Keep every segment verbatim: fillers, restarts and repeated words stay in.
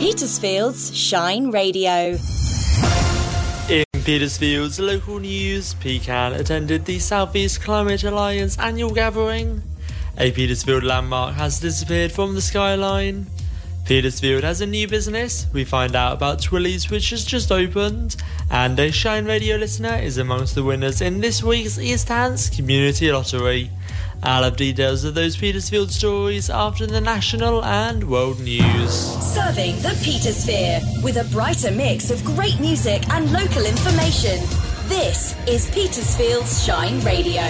Petersfield's Shine Radio. In Petersfield's local news, PeCAN attended the South East Climate Alliance annual gathering. A Petersfield landmark has disappeared from the skyline. Petersfield has a new business. We find out about Twillys, which has just opened. And a Shine Radio listener is amongst the winners in this week's East Hants Community Lottery. I'll have details of those Petersfield stories after the national and world news. Serving the Petersphere with a brighter mix of great music and local information. This is Petersfield's Shine Radio.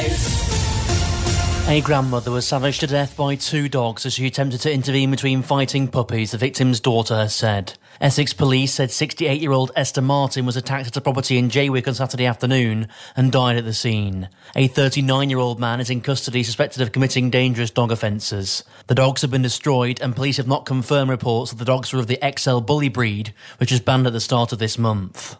A grandmother was savaged to death by two dogs as she attempted to intervene between fighting puppies, the victim's daughter has said. Essex Police said sixty-eight-year-old Esther Martin was attacked at a property in Jaywick on Saturday afternoon and died at the scene. A thirty-nine-year-old man is in custody suspected of committing dangerous dog offences. The dogs have been destroyed and police have not confirmed reports that the dogs were of the X L Bully breed, which was banned at the start of this month.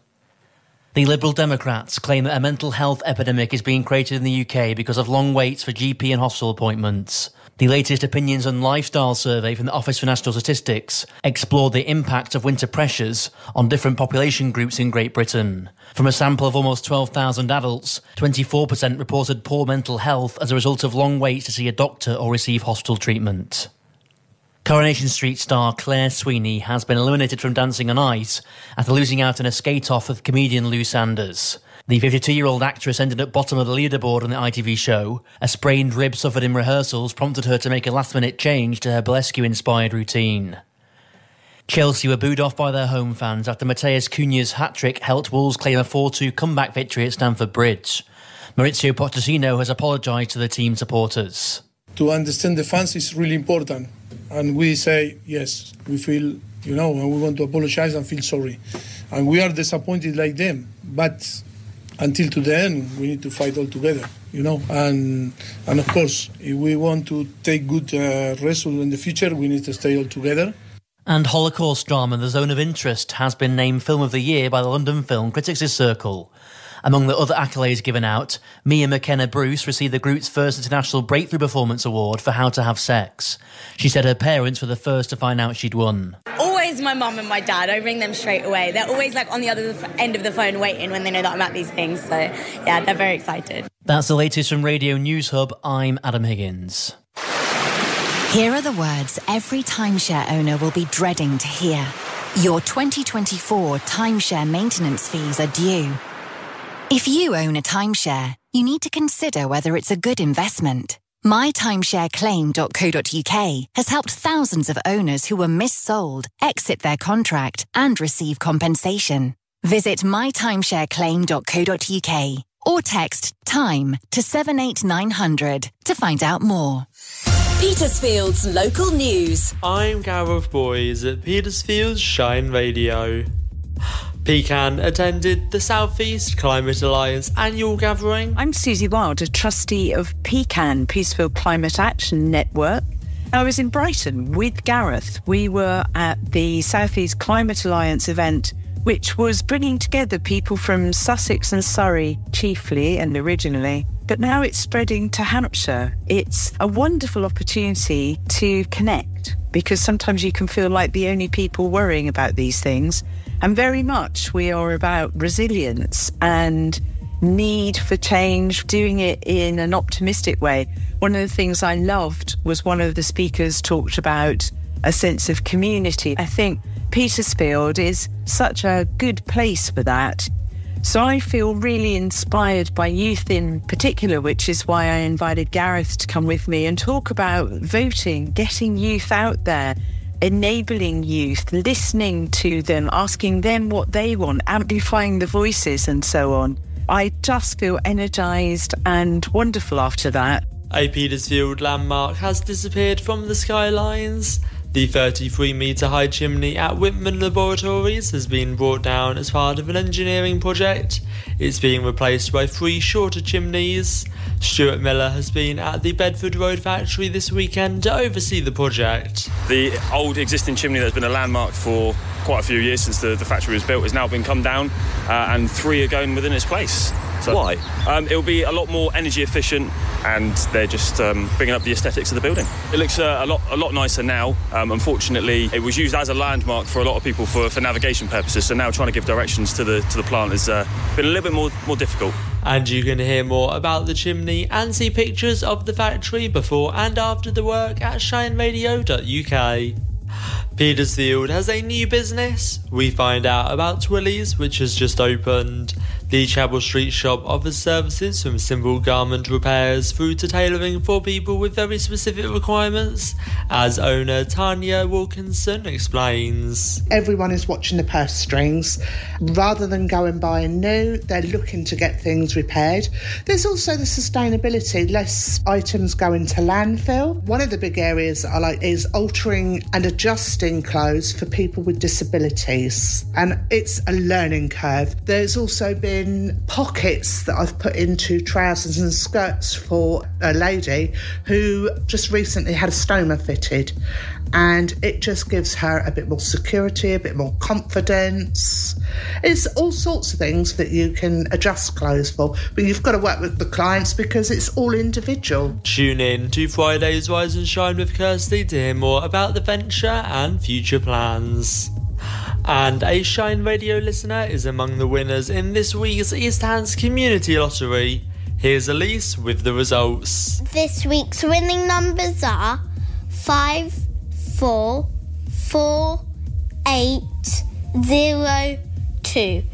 The Liberal Democrats claim that a mental health epidemic is being created in the U K because of long waits for G P and hospital appointments. The latest Opinions and Lifestyle survey from the Office for National Statistics explored the impact of winter pressures on different population groups in Great Britain. From a sample of almost twelve thousand adults, twenty-four percent reported poor mental health as a result of long waits to see a doctor or receive hospital treatment. Coronation Street star Claire Sweeney has been eliminated from Dancing on Ice after losing out in a skate-off with comedian Lou Sanders. The fifty-two-year-old actress ended at bottom of the leaderboard on the I T V show. A sprained rib suffered in rehearsals prompted her to make a last-minute change to her Belescu-inspired routine. Chelsea were booed off by their home fans after Mateus Cunha's hat-trick helped Wolves claim a four two comeback victory at Stamford Bridge. Maurizio Pochettino has apologised to the team supporters. To understand the fans is really important. And we say, yes, we feel, you know, and we want to apologise and feel sorry. And we are disappointed like them. But until to the end, we need to fight all together, you know. And, and of course, if we want to take good uh, results in the future, we need to stay all together. And Holocaust drama The Zone of Interest has been named Film of the Year by the London film Critics' Circle. Among the other accolades given out, Mia McKenna-Bruce received the group's first International Breakthrough Performance Award for How to Have Sex. She said her parents were the first to find out she'd won. Always my mum and my dad. I ring them straight away. They're always like on the other end of the phone waiting when they know that I'm at these things. So, yeah, they're very excited. That's the latest from Radio News Hub. I'm Adam Higgins. Here are the words every timeshare owner will be dreading to hear. Your twenty twenty-four timeshare maintenance fees are due. If you own a timeshare, you need to consider whether it's a good investment. my timeshare claim dot co dot u k has helped thousands of owners who were missold exit their contract and receive compensation. Visit my timeshare claim dot co dot u k or text TIME to seven eight nine hundred to find out more. Petersfield's local news. I'm Gareth Boyes at Petersfield's Shine Radio. PeCAN attended the South East Climate Alliance annual gathering. I'm Susie Wild, a trustee of PeCAN, Peaceful Climate Action Network. I was in Brighton with Gareth. We were at the South East Climate Alliance event, which was bringing together people from Sussex and Surrey, chiefly and originally, but now it's spreading to Hampshire. It's a wonderful opportunity to connect, because sometimes you can feel like the only people worrying about these things. And very much we are about resilience and need for change, doing it in an optimistic way. One of the things I loved was one of the speakers talked about a sense of community. I think Petersfield is such a good place for that. So I feel really inspired by youth in particular, which is why I invited Gareth to come with me and talk about voting, getting youth out there, enabling youth, listening to them, asking them what they want, amplifying the voices and so on. I just feel energised and wonderful after that. A Petersfield landmark has disappeared from the skylines. The thirty-three metre high chimney at Whitman Laboratories has been brought down as part of an engineering project. It's being replaced by three shorter chimneys. Stuart Miller has been at the Bedford Road factory this weekend to oversee the project. The old existing chimney that's been a landmark for quite a few years since the, the factory was built has now been come down uh, and three are going within its place. So, why? Um, it'll be a lot more energy efficient, and they're just um, bringing up the aesthetics of the building. It looks uh, a lot a lot nicer now. Um, unfortunately, it was used as a landmark for a lot of people for, for navigation purposes, so now trying to give directions to the to the plant has uh, been a little bit more, more difficult. And you can hear more about the chimney and see pictures of the factory before and after the work at Shine Radio dot U K. Petersfield has a new business. We find out about Twillys, which has just opened. The Chapel Street shop offers services from simple garment repairs through to tailoring for people with very specific requirements, as owner Tanya Wilkinson explains. Everyone is watching the purse strings. Rather than go and buy new, they're looking to get things repaired. There's also the sustainability, less items go into landfill. One of the big areas that I like is altering and adjusting clothes for people with disabilities, and it's a learning curve. There's also been in pockets that I've put into trousers and skirts for a lady who just recently had a stoma fitted, and it just gives her a bit more security, a bit more confidence. It's all sorts of things that you can adjust clothes for, but you've got to work with the clients because it's all individual. Tune in to Friday's Rise and Shine with Kirsty to hear more about the venture and future plans. And a Shine Radio listener is among the winners in this week's East Hants Community Lottery. Here's Elise with the results. This week's winning numbers are five, four, four, eight, zero, two.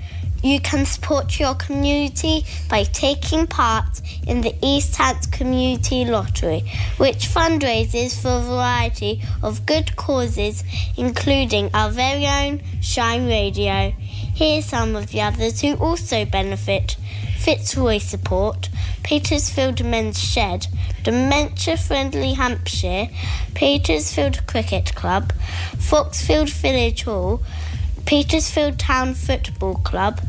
You can support your community by taking part in the East Hants Community Lottery, which fundraises for a variety of good causes, including our very own Shine Radio. Here's some of the others who also benefit. Fitzroy Support, Petersfield Men's Shed, Dementia Friendly Hampshire, Petersfield Cricket Club, Foxfield Village Hall, Petersfield Town Football Club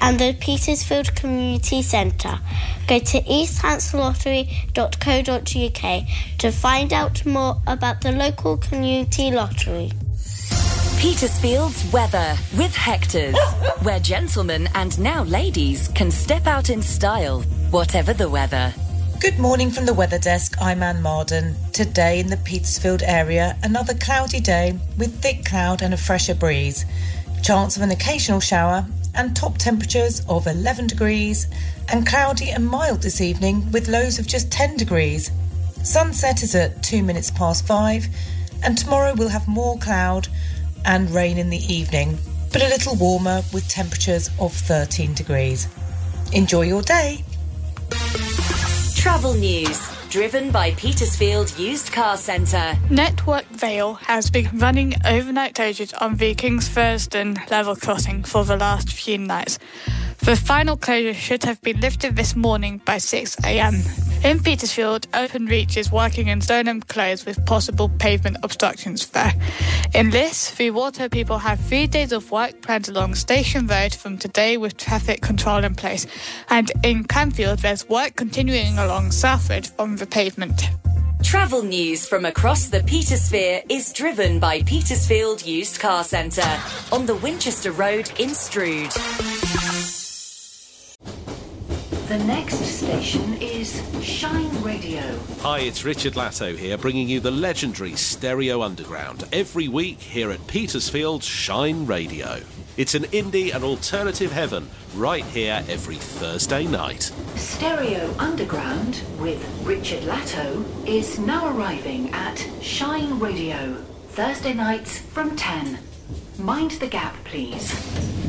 and the Petersfield Community Centre. Go to east hants lottery dot co dot U K to find out more about the local community lottery. Petersfield's weather with Hector's, where gentlemen and now ladies can step out in style, whatever the weather. Good morning from the weather desk, I'm Anne Marden. Today in the Petersfield area, another cloudy day with thick cloud and a fresher breeze. Chance of an occasional shower and top temperatures of eleven degrees, and cloudy and mild this evening with lows of just ten degrees. Sunset is at two minutes past five, and tomorrow we'll have more cloud and rain in the evening, but a little warmer with temperatures of thirteen degrees. Enjoy your day. Travel news, driven by Petersfield Used Car Centre. Network Vale has been running overnight outages on the King's Thurston level crossing for the last few nights. The final closure should have been lifted this morning by six a m. In Petersfield, Openreach is working in Stoneham Close with possible pavement obstructions there. In Liss, the Water people have three days of work planned along Station Road from today with traffic control in place. And in Cranfield, there's work continuing along South Road on the pavement. Travel news from across the Petersphere is driven by Petersfield Used Car Centre on the Winchester Road in Strood. The next station is Shine Radio. Hi, it's Richard Latto here, bringing you the legendary Stereo Underground every week here at Petersfield's Shine Radio. It's an indie and alternative heaven right here every Thursday night. Stereo Underground with Richard Latto is now arriving at Shine Radio, Thursday nights from ten. Mind the gap, please.